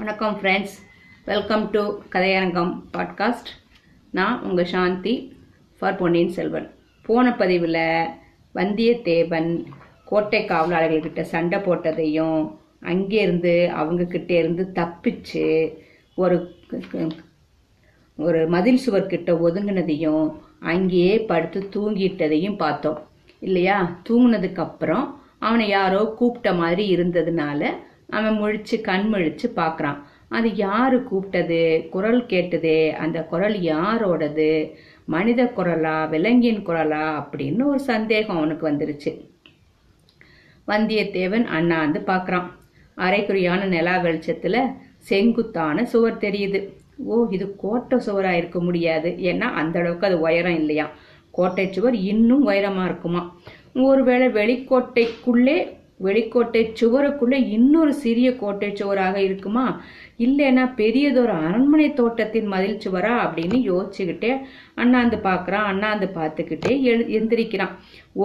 வணக்கம் friends, welcome to Kathaiyarangam podcast. நான் உங்கள் சாந்தி ஃபார் பொன்னியின் செல்வன். போன பதிவில் வந்தியத்தேவன் கோட்டை காவலாளர்கள்கிட்ட சண்டை போட்டதையும் அங்கேருந்து அவங்கக்கிட்டே இருந்து தப்பிச்சு ஒரு மதில் சுவர்கிட்ட ஒதுங்கினதையும் அங்கேயே படுத்து தூங்கிட்டதையும் பார்த்தோம் இல்லையா. தூங்கினதுக்கப்புறம் அவனை யாரோ கூப்பிட்ட மாதிரி இருந்ததுனால அவன் முழிச்சு கண் முழிச்சு பார்க்குறான். அது யாரு கூப்பிட்டது, குரல் கேட்டது, அந்த குரல் யாரோடது, மனித குரலா விலங்கின் குரலா அப்படின்னு ஒரு சந்தேகம் அவனுக்கு வந்துருச்சு. வந்தியத்தேவன் அண்ணாந்து பார்க்குறான். அரைக்குறையான நிலா வெளிச்சத்தில் செங்குத்தான சுவர் தெரியுது. ஓ, இது கோட்டை சுவராக இருக்க முடியாது, ஏன்னா அந்த அளவுக்கு அது உயரம் இல்லையா. கோட்டை சுவர் இன்னும் உயரமாக இருக்குமா. ஒருவேளை வெளிக்கோட்டை சுவருக்குள்ளே இன்னொரு சிறிய கோட்டை சுவராக இருக்குமா, இல்லைன்னா பெரியதொரு அரண்மனை தோட்டத்தின் மதில் சுவரா அப்படின்னு யோசிச்சுக்கிட்டே அண்ணாந்து பார்க்குறான். அண்ணாந்து பார்த்துக்கிட்டே எந்திரிக்கிறான்.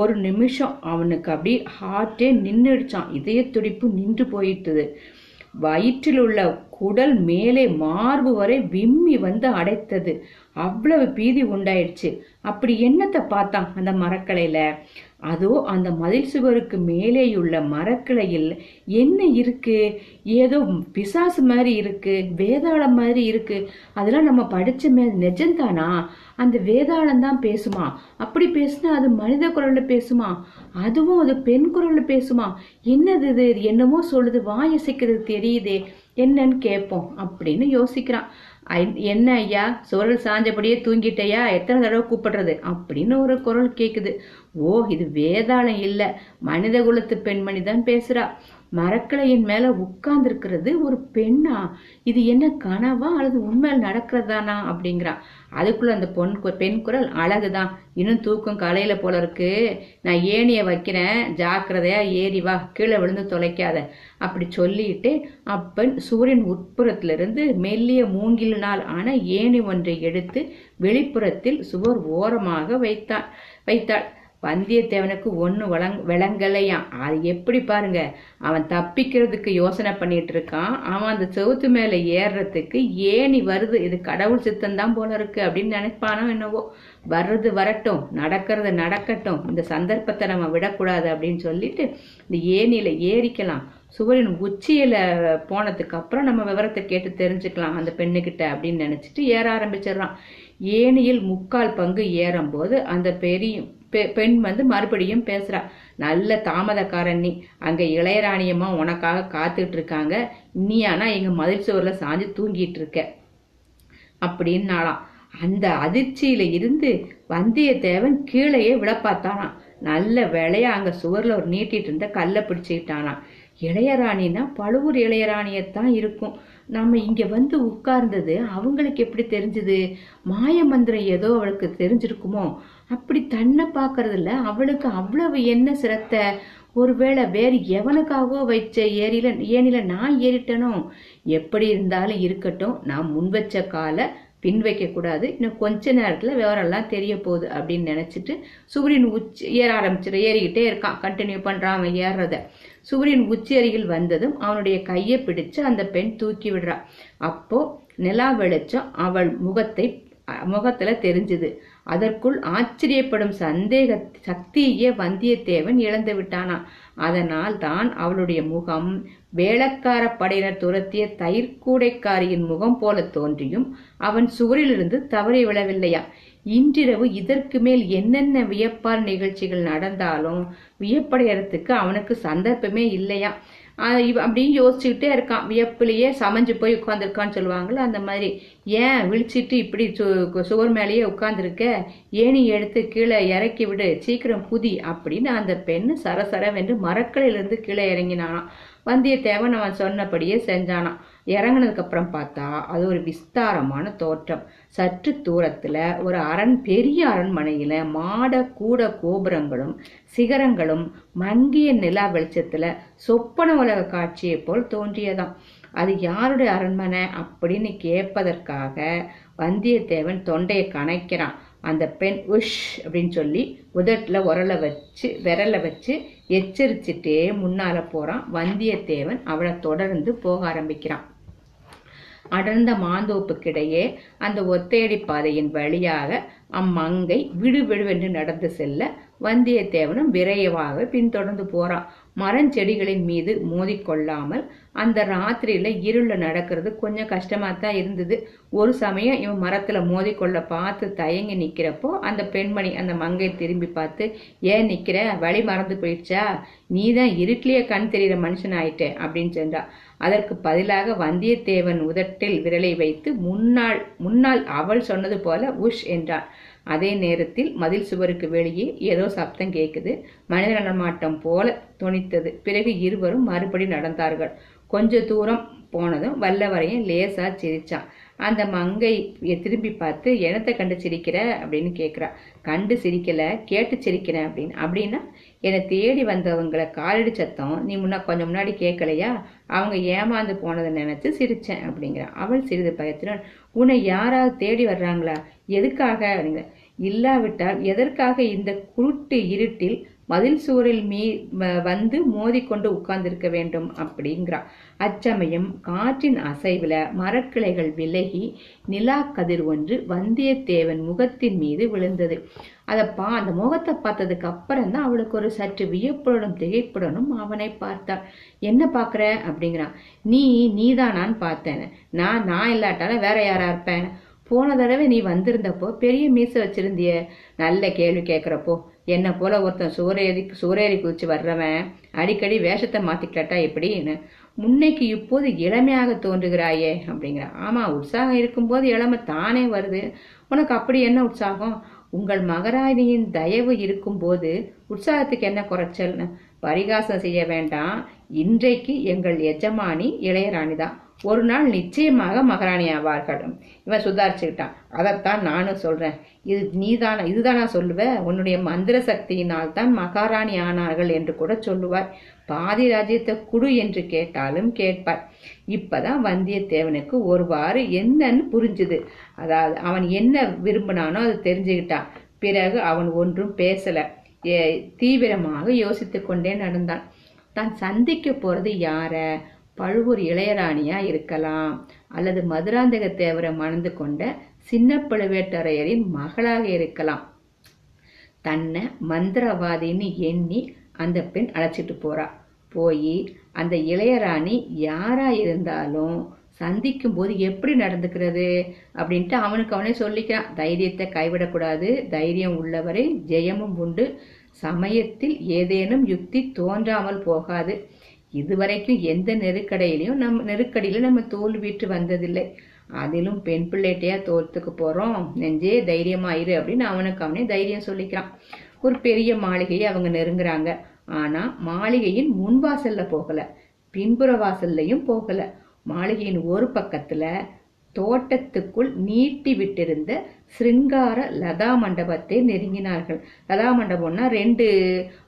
ஒரு நிமிஷம் அவனுக்கு அப்படி ஹார்ட்டே நின்றுடுச்சான். இதய துடிப்பு நின்று போயிட்டுது. வயிற்றில் உள்ள குடல் மேலே மார்பு வரை விம்மி வந்து அடைத்தது. அவ்வளவு பீதி உண்டாயிடுச்சு. அப்படி என்னத்தை பார்த்தான் அந்த மரக்கலையில? அதோ அந்த மதில் சுவருக்கு மேலேயுள்ள மரக்கிளையில் என்ன இருக்கு? ஏதோ பிசாசு மாதிரி இருக்கு, வேதாளம் மாதிரி இருக்கு. அதெல்லாம் நம்ம படிச்ச நிஜம்தானா? அந்த வேதாளம் தான் பேசுமா? அப்படி பேசுனா அது மனித குரல்ல பேசுமா? அதுவும் அது பெண் குரல்ல பேசுமா? என்னது இது? என்னமோ சொல்லுது, வாயசைக்கிறது தெரியுதே, என்னன்னு கேட்போம் அப்படின்னு யோசிக்கிறான். என்ன ஐயா, சுவரல் சாஞ்சபடியே தூங்கிட்டையா, எத்தனை தடவை கூப்பிடுறது அப்படின்னு ஒரு குரல் கேட்குது. ஓ, இது வேதாளம் இல்லை, மனித குலத்து பெண்மணி தான் பேசுறா. மரக்கலையின் மேல உட்கார்ந்துருக்கிறது ஒரு பெண்ணா? இது என்ன கனவா அல்லது உண்மையில் நடக்கிறதானா அப்படிங்கிறான். அதுக்குள்ள அந்த பெண் குரல், அழகுதான், இன்னும் தூக்கம் கலையில போல இருக்கு, நான் ஏணிய வைக்கிறேன், ஜாக்கிரதையா ஏறி வா, கீழே விழுந்து தொலைக்காத அப்படி சொல்லிட்டு அப்பெண் சூரியன் உட்புறத்திலிருந்து மெல்லிய மூங்கிலினால் ஆன ஏணி ஒன்றை எடுத்து வெளிப்புறத்தில் சுவர் ஓரமாக வைத்தாள். வந்தியத்தேவனுக்கு ஒன்று விளங்கலையா. அது எப்படி பாருங்க, அவன் தப்பிக்கிறதுக்கு யோசனை பண்ணிட்டு இருக்கான், அவன் அந்த செவுத்து மேலே ஏறுறதுக்கு ஏணி வருது, இது கடவுள் சித்தம்தான் போல இருக்கு அப்படின்னு நினைப்பானோ என்னவோ. வர்றது வரட்டும், நடக்கிறது நடக்கட்டும், இந்த சந்தர்ப்பத்தை நம்ம விடக்கூடாது அப்படின்னு சொல்லிட்டு இந்த ஏணியில ஏறிக்கலாம், சுவரின் உச்சியில போனதுக்கு அப்புறம் நம்ம விவரத்தை கேட்டு தெரிஞ்சுக்கலாம் அந்த பெண்ணுகிட்ட அப்படின்னு நினைச்சிட்டு ஏற ஆரம்பிச்சிடறான். ஏணியில் முக்கால் பங்கு ஏறும்போது அந்த பெண் மறுபடியும் பேசுறா. நல்ல தாமதக்காரன் நீ, அங்க இளையராணியம்மா உனக்காக காத்துட்டு இருக்காங்க, நீ ஆனா எங்க மதில் சுவர்ல சாஞ்சு தூங்கிட்டு இருக்க அப்படின்னாலாம். அந்த அதிர்ச்சியில இருந்து வந்தியத்தேவன் கீழேயே விழ பார்த்தானா. நல்ல வேளையா அங்க சுவர்ல ஒரு நீட்டிட்டு இருந்த கல்லை பிடிச்சுக்கிட்டானா. இளையராணின்னா பழுவூர் இளையராணியத்தான் இருக்கும். நம்ம இங்க வந்து உட்கார்ந்தது அவங்களுக்கு எப்படி தெரிஞ்சது? மாய மந்திரம் ஏதோ அவளுக்கு தெரிஞ்சிருக்குமோ? அப்படி தன்னை பாக்குறதுல அவளுக்கு அவ்வளவு என்ன சிரத்தை? ஒருவேளை வேறு எவனுக்காகவோ வைச்ச ஏனில நான் ஏறிட்டனோ? எப்படி இருந்தாலும் இருக்கட்டும், நான் முன் வச்ச காலை பின் வைக்க கூடாது, இன்னும் கொஞ்ச நேரத்துல விவரம் எல்லாம் தெரிய போகுது அப்படின்னு நினைச்சிட்டு சுவரின் உச்சி ஏற ஆரம்பிச்சிட. ஏறிக்கிட்டே இருக்கான், கண்டினியூ பண்றான் அவன் ஏறத. சுவரின் உச்சி அருகில் வந்ததும் அவனுடைய கையை பிடிச்சு அந்த பெண் தூக்கி விடுறா. அப்போ நிலா வெளிச்சம் அவள் முகத்துல தெரிஞ்சது. அதற்குள் ஆச்சரியப்படும் சந்தேக சக்தியே வந்தியத்தேவன் இழந்து விட்டானா. அதனால் தான் அவளுடைய முகம் வேளக்கார படையினர் துரத்திய தயிர்கூடைக்காரியின் முகம் போல தோன்றியும் அவன் சுவரிலிருந்து தவறி விழவில்லையா. இன்றிரவு இதற்கு மேல் என்னென்ன வியப்பார் நிகழ்ச்சிகள் நடந்தாலும் வியப்படையறதுக்கு அவனுக்கு சந்தர்ப்பமே இல்லையா. அப்படின்னு யோசிச்சுக்கிட்டே இருக்கான். வியப்பிலேயே சமைஞ்சு போய் உட்காந்துருக்கான்னு சொல்லுவாங்களே அந்த மாதிரி. ஏன் விழிச்சிட்டு இப்படி சுவர் மேலேயே உட்காந்துருக்க, ஏணி எடுத்து கீழே இறக்கி விடு, சீக்கிரம் குதி அப்படின்னு அந்த பெண்ணு சரசரவென்று மரக்கலையிலிருந்து கீழே இறங்கினானாம். வந்தியத்தேவன் அவன் சொன்னபடியே செஞ்சானான். இறங்கினதுக்கு அப்புறம் பார்த்தா அது ஒரு விஸ்தாரமான தோற்றம். சற்று தூரத்துல ஒரு பெரிய அரண்மனையில மாட கூட கோபுரங்களும் சிகரங்களும் மங்கிய நிலா வெளிச்சத்துல சொப்பன உலக காட்சியை போல் தோன்றியதாம். அது யாருடைய அரண்மனை அப்படின்னு கேட்பதற்காக வந்தியத்தேவன் தொண்டையை கணைக்கிறான். அந்த பெண் உஷ் அப்படின்னு சொல்லி உதட்டில் விரலை வச்சு எச்சரிச்சுட்டே முன்னால போறான். வந்தியத்தேவன் அவளை தொடர்ந்து போக ஆரம்பிக்கிறான். அடர்ந்த மாந்தோப்புக்கிடையே அந்த ஒத்தையடி பாதையின் வழியாக அம்மங்கை விடுவிடுவென்று நடந்து செல்ல வந்தியத்தேவனும் விரைவாக பின்தொடர்ந்து போறான். மரஞ்செடிகளின் மீது மோதிக்கொள்ளாமல். அந்த ராத்திரியில இருள நடக்கிறது கொஞ்சம் கஷ்டமா தான் இருந்தது. ஒரு சமயம் இவன் மரத்துல மோதிக்கொள்ள பார்த்து தயங்கி நிக்கிறப்போ அந்த பெண்மணி அந்த மங்கை திரும்பி பார்த்து, ஏன் நிக்கிற, வழி மறந்து போயிடுச்சா, நீதான் இருட்டிலேயே கண் தெரிகிற மனுஷன் ஆயிட்டே அப்படின்னு சொன்னா. அதற்கு பதிலாக வந்தியத்தேவன் உதட்டில் விரலை வைத்து முன்னால் அவள் சொன்னது போல உஷ் என்றான். அதே நேரத்தில் மதில் சுவருக்கு வெளியே ஏதோ சப்தம் கேட்குது. மனித நடமாட்டம் போல துணித்தது. பிறகு இருவரும் மறுபடி நடந்தார்கள். கொஞ்ச தூரம் போனதும் வல்லவரையன் லேசா சிரிச்சான். அந்த மங்கை திரும்பி பார்த்து, எனத்தை கண்டு சிரிக்கிற அப்படின்னு கேட்குறா. கண்டு சிரிக்கல, கேட்டு சிரிக்கிறேன் அப்படின்னு. அப்படின்னா என்னை தேடி வந்தவங்களை காலடி சத்தம் நீ கொஞ்சம் முன்னாடி கேட்கலையா, அவங்க ஏமாந்து போனதை நினைச்சு சிரிச்சேன் அப்படிங்கிறான். அவள் சிறிது பயத்துடன், உன்னை யாராவது தேடி வர்றாங்களா, எதுக்காக அப்படிங்கிற. இல்லாவிட்டால் எதற்காக இந்த குருட்டு இருட்டில் மதில் சுவரில் வந்து மோதிக்கொண்டு உட்கார்ந்திருக்க வேண்டும் அப்படிங்கிறான். அச்சமயம் காற்றின் அசைவுல மரக்கிளைகள் விலகி நிலா கதிர் ஒன்று வந்தியத்தேவன் முகத்தின் மீது விழுந்தது. அந்த முகத்தை பார்த்ததுக்கு அப்புறம் தான் அவளுக்கு ஒரு சற்று வியப்புடனும் திகைப்புடனும் அவனை பார்த்தாள். என்ன பாக்குற அப்படிங்கிறான். நீதானான்னு பார்த்தேன். நான் இல்லாட்டாலும் வேற யாரா இருப்பேன். போன தடவை நீ வந்திருந்தப்போ பெரிய மீசை வச்சிருந்திய. நல்ல கேள்வி கேட்குறப்போ என்னை போல ஒருத்தன் சோரேறி குதிச்சு வர்றவன் அடிக்கடி வேஷத்தை மாற்றிக்கிட்டா எப்படின்னு முன்னைக்கு இப்போது இளமையாக தோன்றுகிறாயே அப்படிங்கிற. ஆமாம், உற்சாகம் இருக்கும்போது இளமை தானே வருது. உனக்கு அப்படி என்ன உற்சாகம்? உங்கள் மகாராணியின் தயவு இருக்கும்போது உற்சாகத்துக்கு என்ன குறைச்சல்னு. பரிகாசம் செய்ய வேண்டாம். இன்றைக்கு எங்கள் எஜமானி இளையராணி தான். ஒரு நாள் நிச்சயமாக மகாராணி ஆவார்கள். இவன் சுதாரிச்சுக்கிட்டான். அதைத்தான் நானும் சொல்றேன். இதுதானா சொல்லுவ, உன்னுடைய மந்திர சக்தியினால் தான் மகாராணி ஆனார்கள் என்று கூட சொல்லுவாய். பாதி ராஜ்யத்தை குடு என்று கேட்டாலும் கேட்பாய். இப்பதான் வந்தியத்தேவனுக்கு ஒருவாறு என்னன்னு புரிஞ்சுது. அதாவது அவன் என்ன விரும்பினானோ அது தெரிஞ்சுக்கிட்டான். பிறகு அவன் ஒன்றும் பேசல. தீவிரமாக யோசித்து கொண்டே நடந்தான். தான் சந்திக்க போறது யார? பழுவூர் இளையராணியா இருக்கலாம், அல்லது மதுராந்தக தேவரை மணந்து கொண்ட சின்ன பழுவேட்டரையரின் மகளாக இருக்கலாம். தன்னை மந்திரவாதின்னு எண்ணி அந்த பெண் அழைச்சிட்டு போறா. போய் அந்த இளையராணி யாரா இருந்தாலும் சந்திக்கும் போது எப்படி நடந்துக்கிறது அப்படின்ட்டு அவனுக்கு அவனே சொல்லிக்கிறான். தைரியத்தை கைவிடக்கூடாது. தைரியம் உள்ளவரை ஜெயமும் உண்டு. சமயத்தில் ஏதேனும் யுக்தி தோன்றாமல் போகாது. இதுவரைக்கும் எந்த நெருக்கடியிலும் நம்ம தோல்விட்டு வந்ததில்லை. அதிலும் பெண் பிள்ளைட்டையா தோத்துக்கு போறோம். நெஞ்சே தைரியமாயிரு அப்படின்னு அவனுக்கு அவனே தைரியம் சொல்லிக்கிறான். ஒரு பெரிய மாளிகையை அவங்க நெருங்குறாங்க. ஆனா மாளிகையின் முன்வாசல்ல போகல, பின்புற வாசல்லையும் போகல. மாளிகையின் ஒரு பக்கத்துல தோட்டத்துக்குள் நீட்டி விட்டிருந்த சிருங்கார லதா மண்டபத்தை நெருங்கினார்கள். லதா மண்டபம்னா ரெண்டு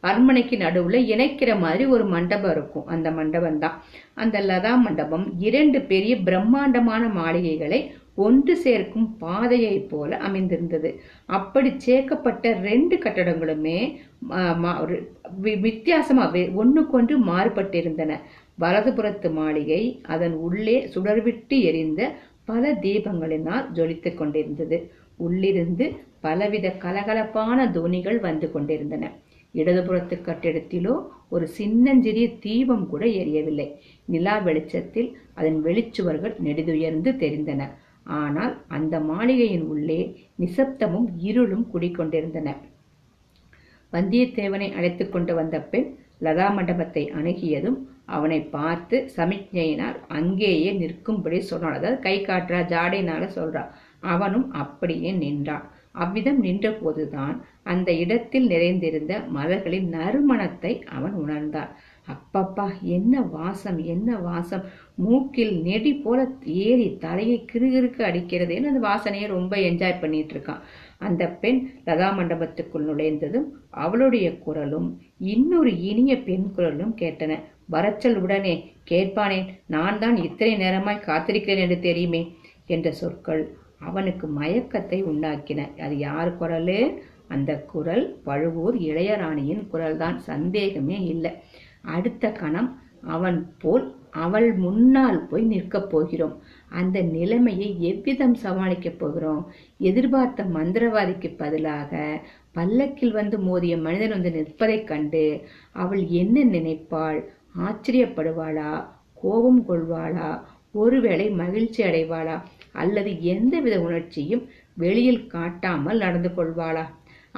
அரண்மனைக்கு நடுவுல இணைக்கிற மாதிரி ஒரு மண்டபம் இருக்கும். அந்த மண்டபம் தான் அந்த லதா மண்டபம். இரண்டு பெரிய பிரம்மாண்டமான மாளிகைகளை ஒன்று சேர்க்கும் பாதையை போல அமைந்திருந்தது. அப்படி சேர்க்கப்பட்ட ரெண்டு கட்டடங்களுமே வித்தியாசமா ஒன்றுக்கொன்று மாறுபட்டிருந்தன. வரதுபுரத்து மாளிகை அதன் உள்ளே சுடர்விட்டு எரிந்த பல தீபங்களினால் ஜொலித்துக் கொண்டிருந்தது. உள்ளிருந்து பலவித கலகலப்பான துணிகள் வந்து கொண்டிருந்தன. இடதுபுறத்து கட்டிடத்திலோ ஒரு சின்னஞ்சிறிய தீபம் கூட எரியவில்லை. நிலா வெளிச்சத்தில் அதன் வெளிச்சுவர்கள் நெடுதுயர்ந்து தெரிந்தன. ஆனால் அந்த மாளிகையின் உள்ளே நிசப்தமும் இருளும் குடிக்கொண்டிருந்தன. வந்தியத்தேவனை அழைத்து கொண்டு வந்த பெண் லதா மண்டபத்தை அணுகியதும் அவனை பார்த்து சமிக்ஞையினால் அங்கேயே நிற்கும்படி சொன்னான். அதாவது கை காட்டுறா, ஜாடையினால சொல்றான். அவனும் அப்படியே நின்றான். அவ்விதம் நின்ற போதுதான் அந்த இடத்தில் நிறைந்திருந்த மலர்களின் நறுமணத்தை அவன் உணர்ந்தான். அப்பப்பா, என்ன வாசம், என்ன வாசம்! மூக்கில் நெடி போல ஏறி தலையை கிறுகிறுக்கு அடிக்கிறது. ஏன்னா அந்த வாசனையை ரொம்ப என்ஜாய் பண்ணிட்டு இருக்கான். அந்த பெண் லதா மண்டபத்துக்குள் நுழைந்ததும் அவளுடைய குரலும் இன்னொரு இனிய பெண் குரலும் கேட்டன. வரச்சல் உடனே கேட்பானேன், நான் தான் இத்தனை நேரமாய் காத்திருக்கிறேன் என்று தெரியுமே என்ற சொற்கள் அவனுக்கு மயக்கத்தை உண்டாக்கின. அது யார் குரலு? அந்த குரல் பழுவூர் இளையராணியின் குரல்தான். சந்தேகமே இல்லை. அடுத்த கணம் அவன் போல் அவள் முன்னால் போய் நிற்கப் போகிறோம். அந்த நிலைமையை எவ்விதம் சமாளிக்கப் போகிறோம்? எதிர்பார்த்த மந்திரவாதிக்கு பதிலாக பல்லக்கில் வந்து மோதிய மனிதன் வந்து நிற்பதைக் கண்டு அவள் என்ன நினைப்பாள்? ஆச்சரியப்படுவாளா? கோபம் கொள்வாளா? ஒருவேளை மகிழ்ச்சி அடைவாளா? அல்லது எந்தவித உணர்ச்சியும் வெளியில் காட்டாமல் நடந்து கொள்வாளா?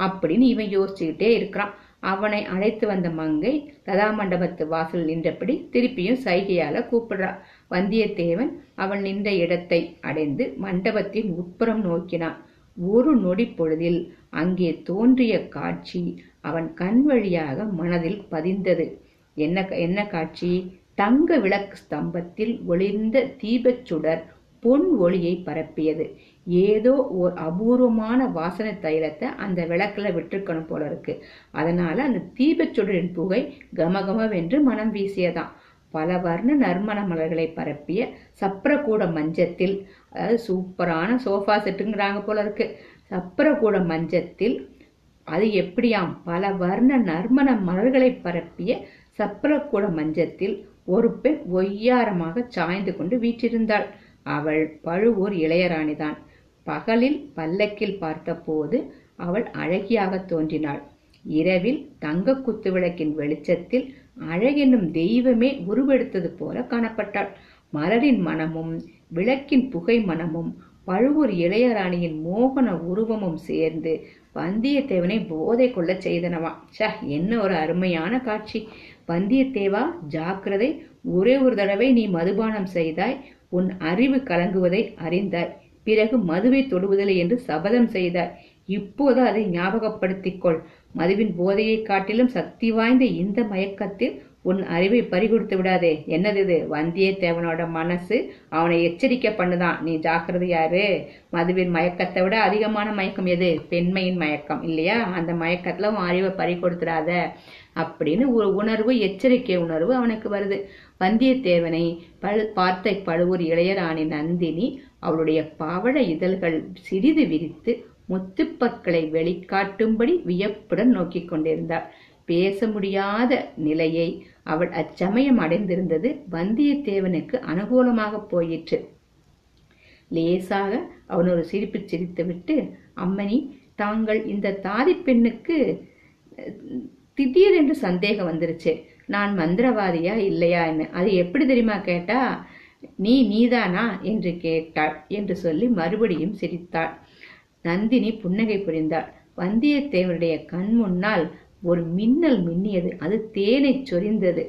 அப்படின்னு இவன் யோசிச்சுக்கிட்டே இருக்கிறான். அவனை அழைத்து வந்த மங்கை கதா மண்டபத்து வாசல் நின்றபடி திருப்பியும் சைகையால கூப்பிடுறா. வந்தியத்தேவன் அவன் நின்ற இடத்தை அடைந்து மண்டபத்தின் உட்புறம் நோக்கினான். ஒரு நொடி பொழுதில் அங்கே தோன்றிய காட்சி அவன் கண் வழியாக மனதில் பதிந்தது. என்ன காட்சி? தங்க விளக்கு ஸ்தம்பத்தில் ஒளிர்ந்த தீபச்சுடர் பொன் ஒளியை பரப்பியது. ஏதோ ஒரு அபூர்வமான வாசனை தைலத்தை அந்த விளக்கில் விட்டுருக்கணும் போல இருக்கு. அதனால அந்த தீபச்சுடரின் புகை கமகமவென்று மனம் வீசியதாம். பல வர்ண நறுமண மலர்களை பரப்பிய சப்பரக்கூட மஞ்சத்தில், அதாவது சூப்பரான சோஃபா செட்டுங்கிறாங்க போல இருக்கு, சப்பரக்கூட மஞ்சத்தில் அது எப்படியாம், பல வர்ண நறுமண மலர்களை பரப்பிய சப்பரக்கூட மஞ்சத்தில் ஒரு பெண் ஒய்யாரமாக சாய்ந்து கொண்டு வீற்றிருந்தாள். அவள் பழுவூர் இளையராணிதான். பகலில் பல்லக்கில் பார்த்த போது அவள் அழகியாக தோன்றினாள். இரவில் தங்க குத்து விளக்கின் வெளிச்சத்தில் அழகென்னும் தெய்வமே உருவெடுத்தது போல காணப்பட்டாள். மலரின் மனமும் விளக்கின் புகை மனமும் பழுவூர் இளையராணியின் மோகன உருவமும் சேர்ந்து வந்தியத்தேவனை போதை கொள்ள செய்தனவா. என்ன ஒரு அருமையான காட்சி! வந்தியத்தேவா, ஜாக்கிரதை! ஒரே ஒரு தடவை நீ மதுபானம் செய்தாய், உன் அறிவு கலங்குவதை அறிந்தாய், பிறகு மதுவை தொடுவதில்லை என்று சபதம் செய்தாய். இப்போது அதை ஞாபகப்படுத்திக்கொள். மதுவின் போதையை காட்டிலும் சக்தி வாய்ந்த இந்த மயக்கத்தில் உன் அறிவை பறிகொடுத்து விடாதே. என்னது இது? வந்தியத்தேவனோட மனசு அவனை எச்சரிக்கை பண்ணுதான். நீ ஜாக்கிரதையாரு, மதுவின் மயக்கத்தை விட அதிகமான மயக்கம் எது? பெண்மையின் மயக்கம் இல்லையா? அந்த மயக்கத்துல உன் அறிவை பறிகொடுத்துடாத அப்படின்னு ஒரு உணர்வு, எச்சரிக்கை உணர்வு அவனுக்கு வருது. வந்தியத்தேவனை பார்த்த பழுவூர் இளையராணி நந்தினி அவளுடைய பவழ இதழ்கள் சிறிது விரித்து முத்துப்பற்களை வெளிக்காட்டும்படி வியப்புடன் நோக்கி கொண்டிருந்தாள். பேச முடியாத நிலையை அவள் அச்சமயம் அடைந்திருந்தது வந்தியத்தேவனுக்கு அனுகூலமாக போயிற்று. லேசாக அவன் ஒரு சிரிப்பு சிரித்துவிட்டு, அம்மணி, தாங்கள் இந்த தாதி பெண்ணுக்கு திடீரென்று சந்தேகம் வந்துருச்சு, நான் மந்திரவாதியா இல்லையா என்ன. அது எப்படி தெரியுமா கேட்டா, நீதானா என்று கேட்டாள் என்று சொல்லி மறுபடியும் சிரித்தாள். நந்தினி புன்னகை புரிந்தாள். வந்தியத்தேவனுடைய கண் முன்னால் ஒரு மின்னல் மின்னியது. அது தேனை சொரிந்தது.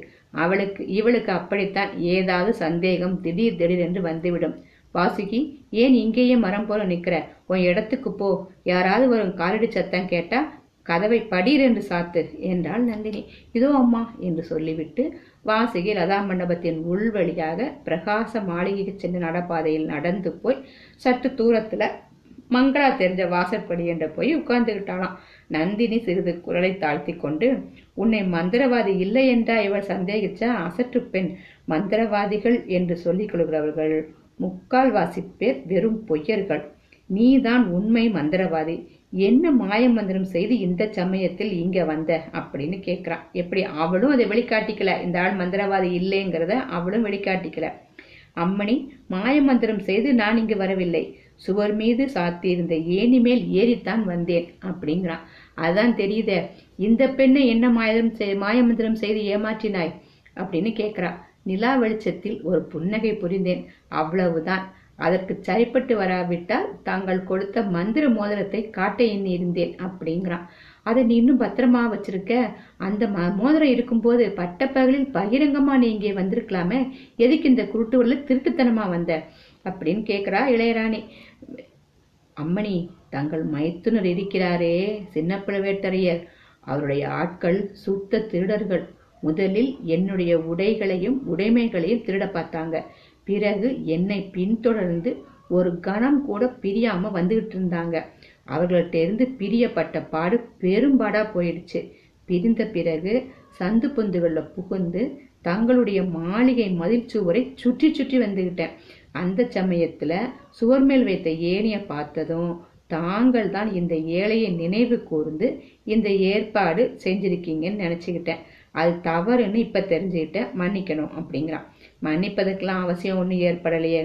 இவளுக்கு அப்படித்தான் ஏதாவது சந்தேகம் திடீர் திடீரென்று வந்துவிடும். வாசுகி, ஏன் இங்கேயே மரம் போல நிக்கிற? உன் இடத்துக்கு போ. யாராவது வரும் காலடி சத்தம் கேட்டா கதவை படீர் என்று சாத்து என்றாள் நந்தினி. இதோ அம்மா என்று சொல்லிவிட்டு வாசுகி லதா மண்டபத்தின் உள்வழியாக பிரகாச மாளிகைக்கு சென்ற நடப்பாதையில் நடந்து போய் சற்று தூரத்துல மங்களா தெரிஞ்ச வாசற்படி என்று போய் உட்கார்ந்துகிட்டாளாம். நந்தினி சிறிது குரலை தாழ்த்தி கொண்டு, உன்னை மந்திரவாதி இல்லை என்றா இவள் சந்தேகிச்சா? அசற்று பெண்! மந்திரவாதிகள் என்று சொல்லிக் கொள்கிறவர்கள் முக்கால்வாசி பேர் வெறும் பொய்யர்கள். நீதான் உண்மை மந்திரவாதி. என்ன மாய மந்திரம் செய்து இந்த சமயத்தில் இங்க வந்த அப்படின்னு கேட்கிறான். எப்படி? அவளும் அதை வெளிக்காட்டிக்கல. இந்த ஆள் மந்திரவாதி இல்லைங்கிறத அவளும் வெளிக்காட்டிக்கல. அம்மணி, மாய மந்திரம் செய்து நான் இங்கு வரவில்லை. சுவர் மீது சாத்தியிருந்த ஏணி மேல் ஏறித்தான் வந்தேன் அப்படிங்கிறான். அதான் தெரியுதே, இந்த பெண்ணை என்ன மாயமந்திரம் செய்து ஏமாற்றினாய் அப்படின்னு கேட்கிறா. நிலா வெளிச்சத்தில் ஒரு புன்னகை புரிந்தேன், அவ்வளவுதான். அதற்கு சரிப்பட்டு வராவிட்டால் தாங்கள் கொடுத்த மந்திர மோதிரத்தை காட்ட எண்ணி இருந்தேன் அப்படிங்கிறான். அதை நீ இன்னும் பத்திரமா வச்சிருக்க. அந்த மோதிரம் இருக்கும்போது பட்டப்பகலில் பகிரங்கமா நீ இங்கே வந்திருக்கலாமே. எதுக்கு இந்த குருட்டுவர்ல திருட்டுத்தனமா வந்த அப்படின்னு கேட்கிறா இளையராணி. அம்மணி, தங்கள் மைத்துனர் இருக்கிறாரே சின்ன பழுவேட்டரையர், அவருடைய ஆட்கள் சுத்த திருடர்கள். முதலில் என்னுடைய உடைகளையும் உடைமைகளையும் திருட பார்த்தாங்க. பிறகு என்னை பின்தொடர்ந்து ஒரு கணம் கூட பிரியாம வந்துகிட்டு இருந்தாங்க. அவர்கள்ட்ட இருந்து பிரியப்பட்ட பாடு பெரும்பாடா போயிடுச்சு. பிரிந்த பிறகு சந்து பொந்துகள்ல புகுந்து தங்களுடைய மாளிகை மதில் சுவரை சுற்றி சுற்றி வந்துகிட்டேன். அந்த சமயத்துல சுவர் மேல் வைத்த ஏணியை பார்த்ததும் தாங்கள் தான் இந்த ஏழையை நினைவு கூர்ந்து இந்த ஏற்பாடு செஞ்சிருக்கீங்கன்னு நினைச்சுக்கிட்டேன். அது தவறுன்னு இப்ப தெரிஞ்சுக்கிட்டேன், மன்னிக்கணும் அப்படிங்கிறான். மன்னிப்பதற்கெல்லாம் அவசியம் ஒன்றும் ஏற்படலையே.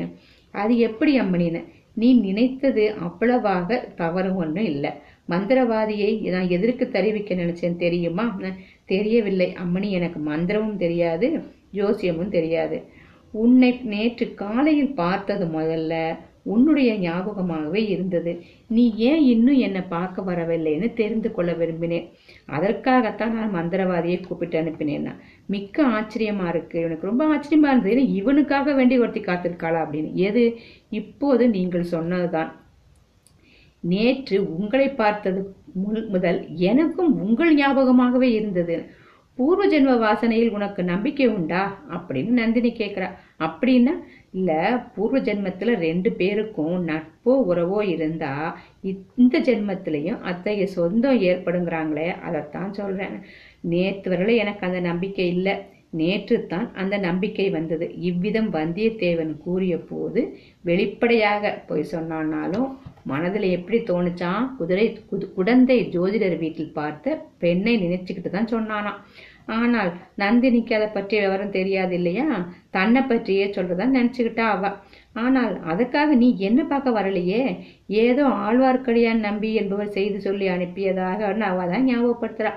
அது எப்படி அம்மனின்னு நீ நினைத்தது அவ்வளவாக தவறு ஒன்றும் இல்லை. மந்திரவாதியை நான் எதற்கு தெரிவிக்க நினைச்சேன் தெரியுமா? தெரியவில்லை அம்மணி, எனக்கு மந்திரமும் தெரியாது ஜோசியமும் தெரியாது. உன்னை நேற்று காலையில் பார்த்தது முதல்ல உன்னுடைய ஞாபகமாகவே இருந்தது. நீ ஏன் இன்னும் என்னை பார்க்க வரவில்லைன்னு தெரிந்து கொள்ள விரும்பினேன். அதற்காகத்தான் நான் மந்திரவாதியை கூப்பிட்டு அனுப்பினேன்னா மிக்க ஆச்சரியமா இருக்கு. எனக்கு ரொம்ப ஆச்சரியமா இருந்தது, இவனுக்காக வேண்டி ஒருத்தி காத்திருக்காளா அப்படின்னு. எது? இப்போது நீங்கள் சொன்னதுதான். நேற்று உங்களை பார்த்தது முதல் எனக்கும் உங்கள் ஞாபகமாகவே இருந்தது. பூர்வ ஜென்ம வாசனையில் உனக்கு நம்பிக்கை உண்டா அப்படின்னு நந்தினி கேட்குறா. அப்படின்னா இல்லை, பூர்வ ஜென்மத்தில் ரெண்டு பேருக்கும் நட்போ உறவோ இருந்தால் இந்த ஜென்மத்திலையும் அத்தகைய சொந்தம் ஏற்படுங்கிறாங்களே, அதைத்தான் சொல்கிறேன். நேற்று வரையில் எனக்கு அந்த நம்பிக்கை இல்லை, நேற்று தான் அந்த நம்பிக்கை வந்தது. இவ்விதம் வந்தியத்தேவன் கூறிய போது வெளிப்படையாக போய் சொன்னானாலும் மனதில் எப்படி தோணுச்சான்? குடந்தை ஜோதிடர் வீட்டில் பார்த்த பெண்ணை நினைச்சுக்கிட்டு தான் சொன்னானாம். ஆனால் நந்தினிக்கு அதை பற்றிய விவரம் தெரியாது இல்லையா, தன்னை பற்றியே சொல்றதான் நினைச்சுக்கிட்டா அவ. ஆனால் அதுக்காக நீ என்ன பார்க்க வரலையே, ஏதோ ஆழ்வார்க்கடியார் நம்பி என்பவர் செய்து சொல்லி அனுப்பியதாக அவ தான் ஞாபகப்படுத்துறா.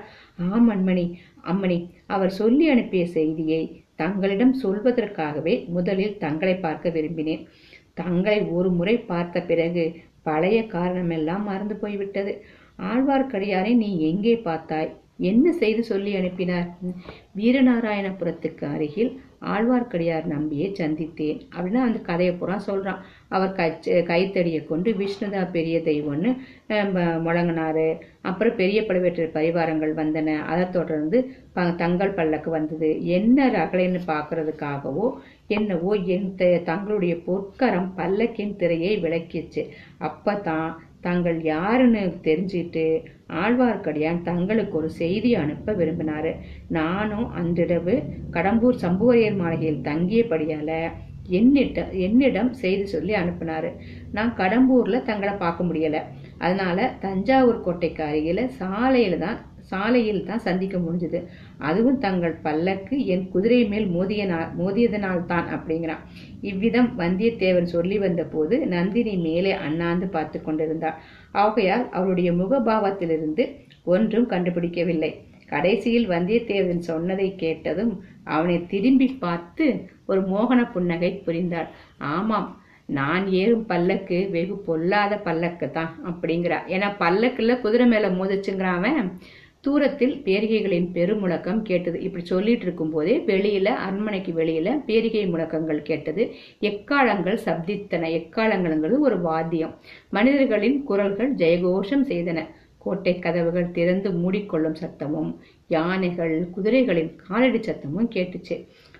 ஆம் அம்மணி, அம்மணி, அவர் சொல்லி அனுப்பிய செய்தியை தங்களிடம் சொல்வதற்காகவே முதலில் தங்களை பார்க்க விரும்பினேன். தங்களை ஒரு முறை பார்த்த பிறகு பழைய காரணமெல்லாம் மறந்து போய்விட்டது. ஆழ்வார்க்கடியாரை நீ எங்கே பார்த்தாய்? என்ன செய்து சொல்லி அனுப்பினார்? வீரநாராயணபுரத்துக்கு அருகில் ஆழ்வார்க்கடியார் நம்பியை சந்தித்தேன் அப்படின்னா அந்த கதையை பூரா சொல்கிறான். அவர் கைத்தடியை கொண்டு விஷ்ணுதா பெரிய தெய்வம்னு முழங்கினாரு. அப்புறம் பெரிய பழுவேற்றையர் பரிவாரங்கள் வந்தன. அதை தொடர்ந்து தங்கள் பல்லக்கு வந்தது. என்ன ரகலைன்னு பார்க்கறதுக்காகவோ என்னவோ என் தங்களுடைய பொற்கரம் பல்லக்கின் திரையை விளக்கிச்சு. அப்போ தான் தாங்கள் யாருன்னு தெரிஞ்சிட்டு ஆழ்வார்க்கடியான் தங்களுக்கு ஒரு செய்தி அனுப்ப விரும்பினாரு. நானும் அன்றிரவு கடம்பூர் சம்புவரையர் மாளிகையில் தங்கியபடியால என்னிடம் செய்தி சொல்லி அனுப்பினாரு. நான் கடம்பூர்ல தங்களை பார்க்க முடியல, அதனால தஞ்சாவூர் கோட்டைக்கு அருகில சாலையில் தான் சந்திக்க முடிஞ்சது. அதுவும் தங்கள் பல்லக்கு என் குதிரை மேல் மோதியதனால் தான் அப்படிங்கிறான். இவ்விதம் வந்தியத்தேவன் சொல்லி வந்த போது நந்தினி மேலே அண்ணாந்து பார்த்து கொண்டிருந்தாள். ஆகையால் அவருடைய முகபாவத்திலிருந்து ஒன்றும் கண்டுபிடிக்கவில்லை. கடைசியில் வந்தியத்தேவன் சொன்னதை கேட்டதும் அவனை திரும்பி பார்த்து ஒரு மோகன புன்னகை புரிந்தாள். ஆமாம், நான் ஏறும் பல்லக்கு வெகு பொல்லாத பல்லக்கு தான் அப்படிங்கிறா. ஏன்னா பல்லக்குல குதிரை மேல மோதிச்சுங்கிறான். தூரத்தில் பேரிகைகளின் பெருமுழக்கம் கேட்டது. இப்படி சொல்லிட்டு இருக்கும் போதே வெளியில அரண்மனைக்கு வெளியில பேரிகை முழக்கங்கள் கேட்டது. எக்காலங்கள் சப்தித்தன. எக்காலங்கள்ங்கிறது ஒரு வாத்தியம். மனிதர்களின் குரல்கள் ஜெயகோஷம் செய்தன. கோட்டை கதவுகள் திறந்து மூடிக்கொள்ளும் சத்தமும் யானைகள் குதிரைகளின் காலடி சத்தமும் கேட்டுச்சு.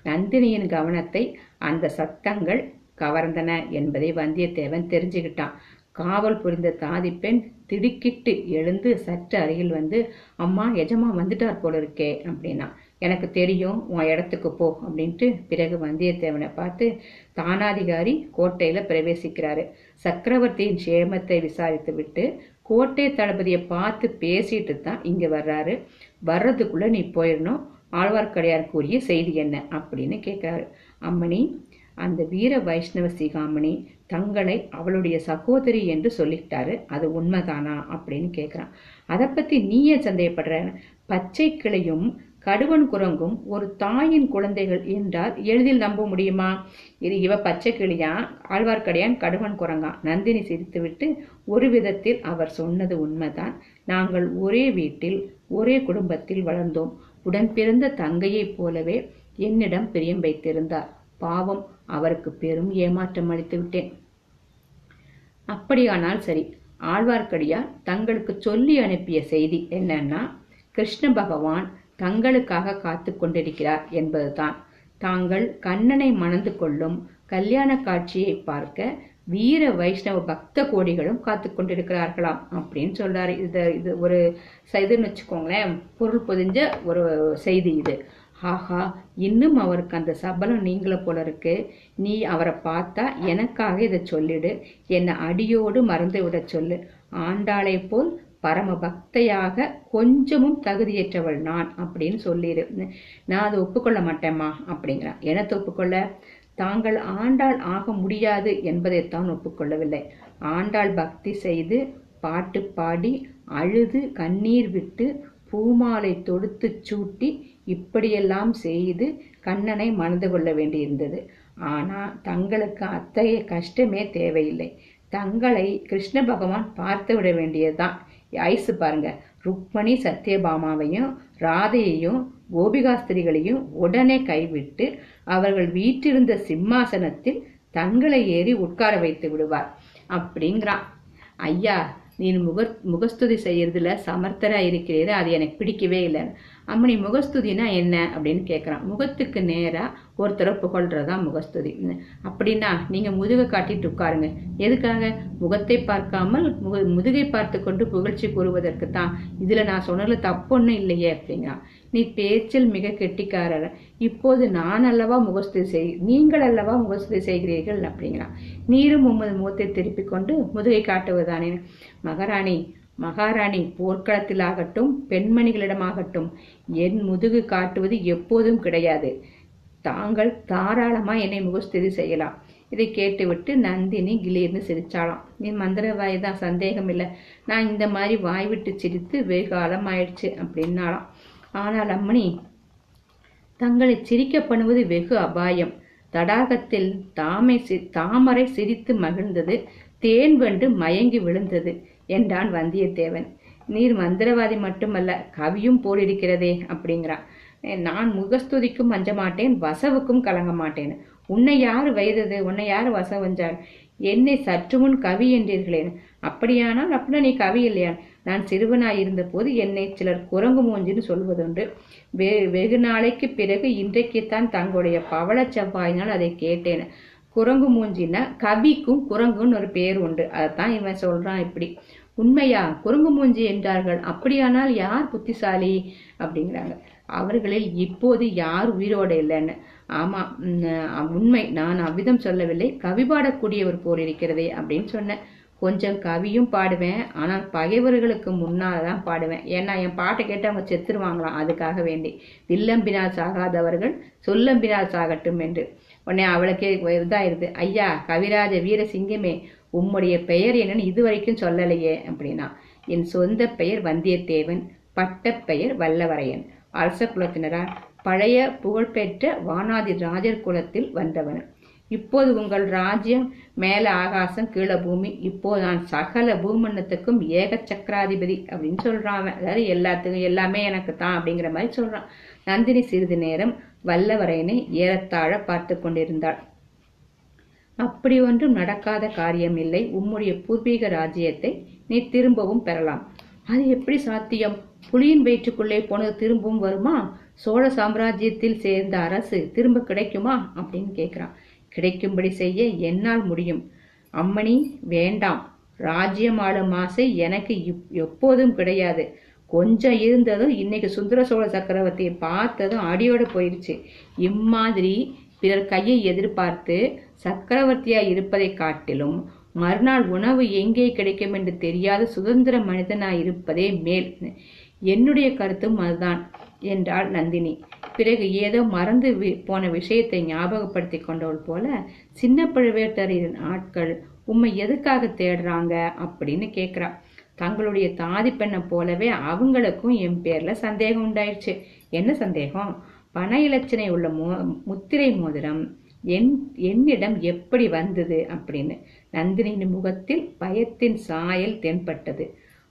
நந்தினியின் கவனத்தை அந்த சத்தங்கள் கவர்ந்தன என்பதை வந்தியத்தேவன் தெரிஞ்சுக்கிட்டான். காவல் புரிந்த தாதிப்பெண் திடுக்கிட்டு எழுந்து சற்று அருகில் வந்து, அம்மா எஜமா வந்துட்டார் போல இருக்கே அப்படின்னா. எனக்கு தெரியும், உன் இடத்துக்கு போ அப்படின்ட்டு பிறகு வந்தியத்தேவனை பார்த்து, தானாதிகாரி கோட்டையில பிரவேசிக்கிறாரு. சக்கரவர்த்தியின் சேமத்தை விசாரித்து விட்டு கோட்டை தளபதியை பார்த்து பேசிட்டு தான் இங்க வர்றாரு. வர்றதுக்குள்ள நீ போயிடணும். ஆழ்வார்க்கடியார் கூறிய செய்தி என்ன அப்படின்னு கேட்கிறாரு. அம்மணி, அந்த வீர வைஷ்ணவ சிகாமணி தங்களை அவளுடைய சகோதரி என்று சொல்லிட்டாரு, அது உண்மைதானா அப்படின்னு கேட்குறான். அதை பற்றி நீயே சந்தேகப்படுற? பச்சை கிளையும் கடுவன் குரங்கும் ஒரு தாயின் குழந்தைகள் என்றால் எளிதில் நம்ப முடியுமா? இது இவ பச்சை கிளியான், ஆழ்வார்க்கடியான் கடுவன் குரங்கான். நந்தினி சிரித்துவிட்டு, ஒரு விதத்தில் அவர் சொன்னது உண்மைதான். நாங்கள் ஒரே வீட்டில் ஒரே குடும்பத்தில் வளர்ந்தோம். உடன் பிறந்த தங்கையைப் போலவே என்னிடம் பிரியம் வைத்திருந்தார். பாவம், அவருக்கு பெரும் ஏமாற்றம் அளித்து விட்டேன். அப்படியானால் சரி, ஆழ்வார்க்கடியார் தங்களுக்கு சொல்லி அனுப்பிய செய்தி என்னன்னா, கிருஷ்ண பகவான் தங்களுக்காக காத்து கொண்டிருக்கிறார் என்பதுதான். தாங்கள் கண்ணனை மணந்து கொள்ளும் கல்யாண காட்சியை பார்க்க வீர வைஷ்ணவ பக்த கோடிகளும் காத்து கொண்டிருக்கிறார்களாம் அப்படின்னு சொல்றாரு. இது ஒரு செய்தின்னு வச்சுக்கோங்களேன், பொருள் பொதிஞ்ச ஒரு செய்தி இது. ஆஹா, இன்னும் அவருக்கு அந்த சபலம் நீங்கள போல இருக்கு. நீ அவரை பார்த்தா எனக்காக இதை சொல்லிடு, என்னை அடியோடு மறந்து விட சொல்லு. ஆண்டாளை போல் பரமபக்தையாக கொஞ்சமும் தகுதியற்றவள் நான் அப்படின்னு சொல்லிடு. நான் அதை ஒப்புக்கொள்ள மாட்டேம்மா அப்படிங்கிறான். எனத்தை ஒப்புக்கொள்ள? தாங்கள் ஆண்டாள் ஆக முடியாது என்பதைத்தான் ஒப்புக்கொள்ளவில்லை. ஆண்டாள் பக்தி செய்து பாட்டு பாடி அழுது கண்ணீர் விட்டு பூமாலை தொடுத்து சூட்டி இப்படியெல்லாம் செய்து கண்ணனை மணந்து கொள்ள வேண்டியிருந்தது. ஆனால் தங்களுக்கு அத்தகைய கஷ்டமே தேவையில்லை. தங்களை கிருஷ்ண பகவான் பார்த்து விட வேண்டியதுதான். ஐசு பாருங்க, ருக்மணி சத்யபாமாவையும் ராதையையும் கோபிகாஸ்திரிகளையும் உடனே கைவிட்டு அவர்கள் வீற்றிருந்த சிம்மாசனத்தில் தங்களை ஏறி உட்கார வைத்து விடுவார் அப்படிங்கிறான். ஐயா, நீ முகஸ்துதி செய்யறதுல சமர்த்தராக இருக்கிறீரு, அது எனக்கு பிடிக்கவே இல்லை. அம்மனி முகஸ்துதினா என்ன அப்படின்னு கேட்குறான். முகத்துக்கு நேராக ஒருத்தரை புகழ்றதான் முகஸ்துதி. அப்படின்னா நீங்கள் முதுகை காட்டிட்டு உட்காருங்க. எதுக்காக? முகத்தை பார்க்காமல் முதுகை பார்த்து கொண்டு புகழ்ச்சி கூறுவதற்கு தான். இதில் நான் சொன்னதுல தப்பொன்னும் இல்லையே அப்படிங்கிறான். நீ பேச்சில் மிக கெட்டிக்காரர். இப்போது நான் அல்லவா முகஸ்துதி நீங்கள் அல்லவா முகஸ்துதி செய்கிறீர்கள் அப்படிங்கிறான். நீரும் உமது முகத்தை திருப்பி கொண்டு முதுகை காட்டுவதானே. மகாராணி போர்க்களத்திலாகட்டும் பெண்மணிகளிடமாகட்டும் என் முதுகு காட்டுவது எப்போதும் கிடையாது. தாங்கள் தாராளமாக என்னை முகஸ்துதி செய்யலாம். இதை கேட்டுவிட்டு நந்தினி கிளீர்னு சிரிச்சாலாம். நீ மந்திரவாய் தான், சந்தேகம் இல்லை. நான் இந்த மாதிரி வாய்விட்டு சிரித்து வெகுகாலம் ஆயிடுச்சு அப்படின்னாலாம். ஆனால் அம்மணி, தங்களை சிரிக்க பண்ணுவது வெகு அபாயம். தடாகத்தில் தாமரை சிரித்து மகிழ்ந்தது, தேன் வென்று மயங்கி விழுந்தது என்றான் வந்தியத்தேவன். நீர் மந்திரவாதி மட்டுமல்ல, கவியும் போலிருக்கிறதே அப்படிங்கிறான். நான் முகஸ்துதிக்கும் அஞ்ச மாட்டேன், வசவுக்கும் கலங்க மாட்டேன். உன்னை யார் வைத்தது? உன்னை யார் வசம் வந்தார்? என்னை சற்று முன் கவி என்றீர்களேன். அப்படியானால் அப்படின்னா நீ கவி இல்லையா? நான் சிறுவனாயிருந்த போது என்னை சிலர் குரங்கு மூஞ்சின்னு சொல்வதுண்டு. வெகு நாளைக்கு பிறகு இன்றைக்குத்தான் தங்களுடைய பவள செவ்வாயினால் அதை கேட்டேன். குரங்கு மூஞ்சின்னா கவிக்கும் குரங்குன்னு ஒரு பேர் உண்டு, அதைத்தான் இவன் சொல்றான். இப்படி உண்மையா? குரங்கு மூஞ்சி என்றார்கள். அப்படியானால் யார் புத்திசாலி அப்படிங்கிறாங்க. அவர்களில் இப்போது யார் உயிரோடு இல்லைன்னு. ஆமா உண்மை, நான் அவ்விதம் சொல்லவில்லை. கவி பாடக்கூடியவர் போல் இருக்கிறதே அப்படின்னு சொன்னேன். கொஞ்சம் கவியும் பாடுவேன், ஆனால் பகைவர்களுக்கு முன்னால் தான் பாடுவேன். ஏன்னா என் பாட்டை கேட்டு அவங்க செத்துருவாங்களாம், அதுக்காக வேண்டி. வில்லம்பினால் சாகாதவர்கள் சொல்லம்பினால் சாகட்டும் என்று உடனே அவளுக்கே இதாயிருது. ஐயா கவிராஜ வீரசிங்கமே, உம்முடைய பெயர் என்னன்னு இதுவரைக்கும் சொல்லலையே அப்படின்னா. என் சொந்த பெயர் வந்தியத்தேவன், பட்ட பெயர் வல்லவரையன். அரச குலத்தினரால் பழைய புகழ்பெற்ற வானாதி ராஜர் குலத்தில் வந்தவன். இப்போது உங்கள் ராஜ்யம் மேல ஆகாசம் கீழே பூமி. இப்போது நான் சகல பூமண்டத்துக்கும் ஏக சக்கராதிபதி அப்படின்னு சொல்றான். அதாவது எல்லாத்துக்கும் எல்லாமே எனக்கு தான் அப்படிங்கிற மாதிரி சொல்றான். நந்தினி சிறிது நேரம் வல்லவரையனை ஏறத்தாழ பார்த்து கொண்டிருந்தாள். அப்படி ஒன்றும் நடக்காத காரியம் இல்லை. உம்முடைய பூர்வீக ராஜ்யத்தை நீ திரும்பவும் பெறலாம். அது எப்படி சாத்தியம்? புலியின் வயிற்றுக்குள்ளே போனது திரும்பவும் வருமா? சோழ சாம்ராஜ்யத்தில் சேர்ந்த அரசு திரும்ப கிடைக்குமா அப்படின்னு கேட்கிறான். கிடைக்கும்படி செய்ய என்னால் முடியும். அம்மணி வேண்டாம், ராஜ்யம் ஆளும் ஆசை எனக்கு எப்போதும் கிடையாது. கொஞ்சம் இருந்ததும் இன்னைக்கு சுந்தர சோழ சக்கரவர்த்தியை பார்த்ததும் அடியோடு போயிடுச்சு. இம்மாதிரி பிறர் கையை எதிர்பார்த்து சக்கரவர்த்தியாய் இருப்பதை காட்டிலும் மறுநாள் உணவு எங்கே கிடைக்கும் என்று தெரியாத சுதந்திர மனிதனாய் இருப்பதே மேல். என்னுடைய கருத்தும் அதுதான் என்றாள் நந்தினி. பிறகு ஏதோ மறந்து போன விஷயத்தை ஞாபகப்படுத்தி கொண்டவள் போல, சின்ன பழுவேட்டரையரின் ஆட்கள் உம்மை எதுக்காக தேடுறாங்க அப்படின்னு கேட்குறா. தங்களுடைய தாதி பெண்ணை போலவே அவங்களுக்கும் என் பேர்ல சந்தேகம் உண்டாயிடுச்சு. என்ன சந்தேகம்? பண இலச்சனை உள்ள முத்திரை மோதிரம் என்னிடம் எப்படி வந்தது அப்படின்னு. நந்தினியின் முகத்தில் பயத்தின் சாயல் தென்பட்டது.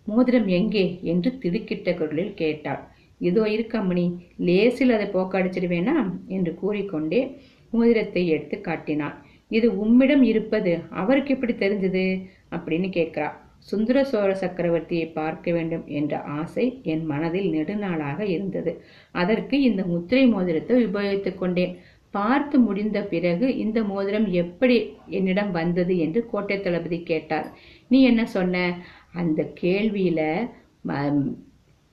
மோதிரம் எங்கே என்று திடுக்கிட்ட குரலில் கேட்டாள். இதோ இருக்கம்மணி, லேசில் அதை போக்கடிச்சிடுவேனா என்று கூறிக்கொண்டே மோதிரத்தை எடுத்து காட்டினான். இது உம்மிடம் இருப்பது அவருக்கு எப்படி தெரிஞ்சது அப்படின்னு கேட்கிறா. சுந்தர சோழ சக்கரவர்த்தியை பார்க்க வேண்டும் என்ற ஆசை என் மனதில் நெடுநாளாக இருந்தது. அதற்கு இந்த முத்திரை மோதிரத்தை உபயோகித்துக் கொண்டேன். பார்த்து முடிந்த பிறகு இந்த மோதிரம் எப்படி என்னிடம் வந்தது என்று கோட்டை தளபதி கேட்டார். நீ என்ன சொன்ன? அந்த கேள்வியில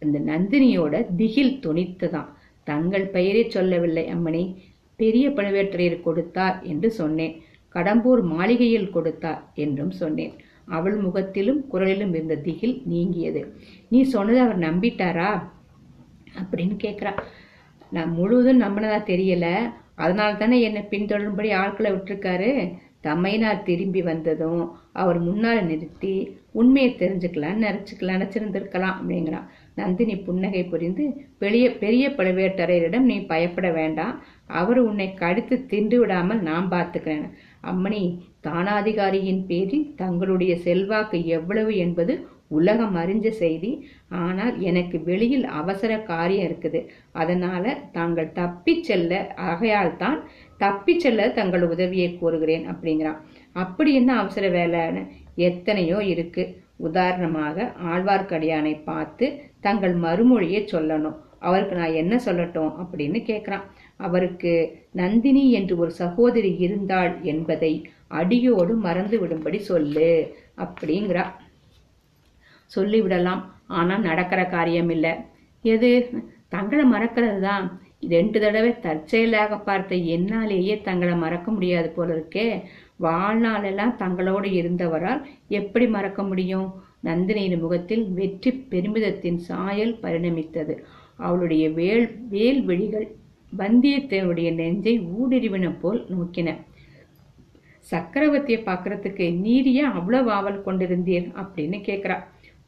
அந்த நந்தினியோட திகில் துணித்துதான். தங்கள் பெயரை சொல்லவில்லை அம்மணி. பெரிய பழுவேட்டரையர் கொடுத்தார் என்று சொன்னேன். கடம்பூர் மாளிகையில் கொடுத்தார் என்றும் சொன்னேன். அவள் முகத்திலும் குரலிலும் இருந்த திகில் நீங்கியது. நீ சொன்னதை அவர் நம்பிட்டாரா அப்படின்னு கேட்குறா. நான் முழுவதும் நம்பினதா தெரியல, அதனால தானே என்னை பின்தொடரும்படி ஆட்களை விட்டுருக்காரு. தமையனார் திரும்பி வந்ததும் அவர் முன்னால் நிறுத்தி உண்மையை தெரிஞ்சுக்கலாம் நினச்சிருந்திருக்கலாம் அப்படிங்கிறான். நந்தினி புன்னகை புரிந்து, பெரிய பழுவேட்டரையரிடம் நீ பயப்பட வேண்டாம், அவர் உன்னை கடித்து தின்று விடாமல் நான் பார்த்துக்கிறேன். அம்மணி, தானாதிகாரியின் பேரில் தங்களுடைய செல்வாக்கு எவ்வளவு என்பது உலகம் அறிஞ்ச செய்தி. ஆனால் எனக்கு வெளியில் அவசர காரியம் இருக்குது, அதனால தாங்கள் தப்பி செல்ல தங்கள் உதவியை கோருகிறேன் அப்படிங்கிறான். அப்படி என்ன அவசர வேலைன்னு எத்தனையோ இருக்கு. உதாரணமாக ஆழ்வார்க்கடியானை பார்த்து தங்கள் மறுமொழியை சொல்லணும், அவருக்கு நான் என்ன சொல்லட்டும் அப்படின்னு கேட்குறான். அவருக்கு நந்தினி என்று ஒரு சகோதரி இருந்தாள் என்பதை அடியோடு மறந்து விடும்படி சொல்லு அப்படிங்கிறா. சொல்லிவிடலாம், ஆனால் நடக்கிற காரியம் இல்லை. எது? தங்களை மறக்கிறது தான். 2 தடவை தற்செயலாக பார்த்த என்னாலேயே தங்களை மறக்க முடியாது போல இருக்கே. வாழ்நாளெல்லாம் தங்களோடு இருந்தவரால் எப்படி மறக்க முடியும்? நந்தினியின் முகத்தில் வெற்றி பெருமிதத்தின் சாயல் பரிணமித்தது. அவளுடைய வேல் விழிகள் வந்தியத்தேவனுடைய நெஞ்சை ஊடுருவின போல் நோக்கின. சக்கரவர்த்தியை பார்க்கறதுக்கு நீரிய அவ்வளவு ஆவல் கொண்டிருந்தீர் அப்படின்னு கேட்குறா.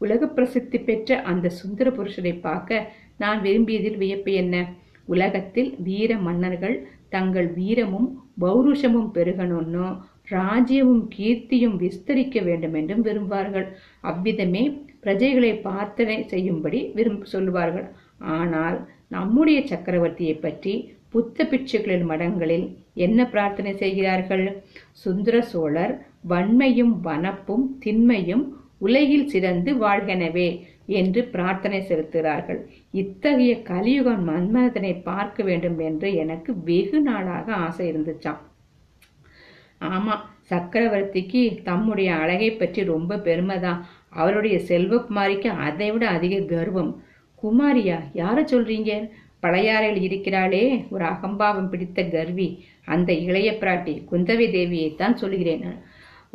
உலக பிரசித்தி பெற்ற அந்த சுந்தர புருஷரை பார்க்க நான் விரும்பியதில் வியப்பு என்ன? உலகத்தில் வீர மன்னர்கள் தங்கள் வீரமும் பௌருஷமும் பெருகணும்னும் ராஜ்யமும் கீர்த்தியும் விஸ்தரிக்க வேண்டும் என்றும் விரும்புவார்கள். அவ்விதமே பிரஜைகளை பிரார்த்தனை செய்யும்படி சொல்லுவார்கள். ஆனால் நம்முடைய சக்கரவர்த்தியை பற்றி புத்த பிட்சுகளின் மடங்களில் என்ன பிரார்த்தனை செய்கிறார்கள்? சுந்தர சோழர் வன்மையும் வனப்பும் திண்மையும் உலகில் சிறந்து வாழ்கனவே என்று பிரார்த்தனை செலுத்துகிறார்கள். இத்தகைய கலியுகம் மன்மதனை பார்க்க வேண்டும் என்று எனக்கு வெகு நாளாக ஆசை இருந்துச்சாம். ஆமா, சக்கரவர்த்திக்கு தம்முடைய அழகை பற்றி ரொம்ப பெருமைதான். அவருடைய செல்வகுமாரிக்கு அதை விட அதிக கர்வம். குமாரியா? யார சொல்றீங்க? பழையாறையில் இருக்கிறாளே ஒரு அகம்பாவம் பிடித்த கர்வி, அந்த இளைய பிராட்டி குந்தவி தேவியைத்தான் சொல்கிறேன்.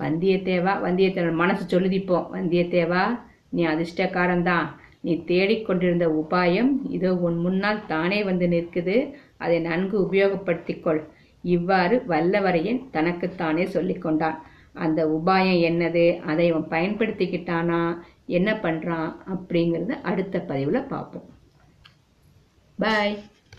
வந்தியத்தேவன் மனசு சொல்லுதிப்போம். வந்தியத்தேவா, நீ அதிர்ஷ்டக்காரன்தான். நீ தேடிக்கொண்டிருந்த உபாயம் இதோ உன் முன்னால் தானே வந்து நிற்குது. அதை நன்கு உபயோகப்படுத்திக்கொள். இவ்வாறு வல்லவரையன் தனக்குத்தானே சொல்லிக்கொண்டான். அந்த உபாயம் என்னது? அதை அவன் பயன்படுத்திக்கிட்டானா? என்ன பண்றான் அப்படிங்கிறத அடுத்த பதிவில் பார்ப்போம். பாய்.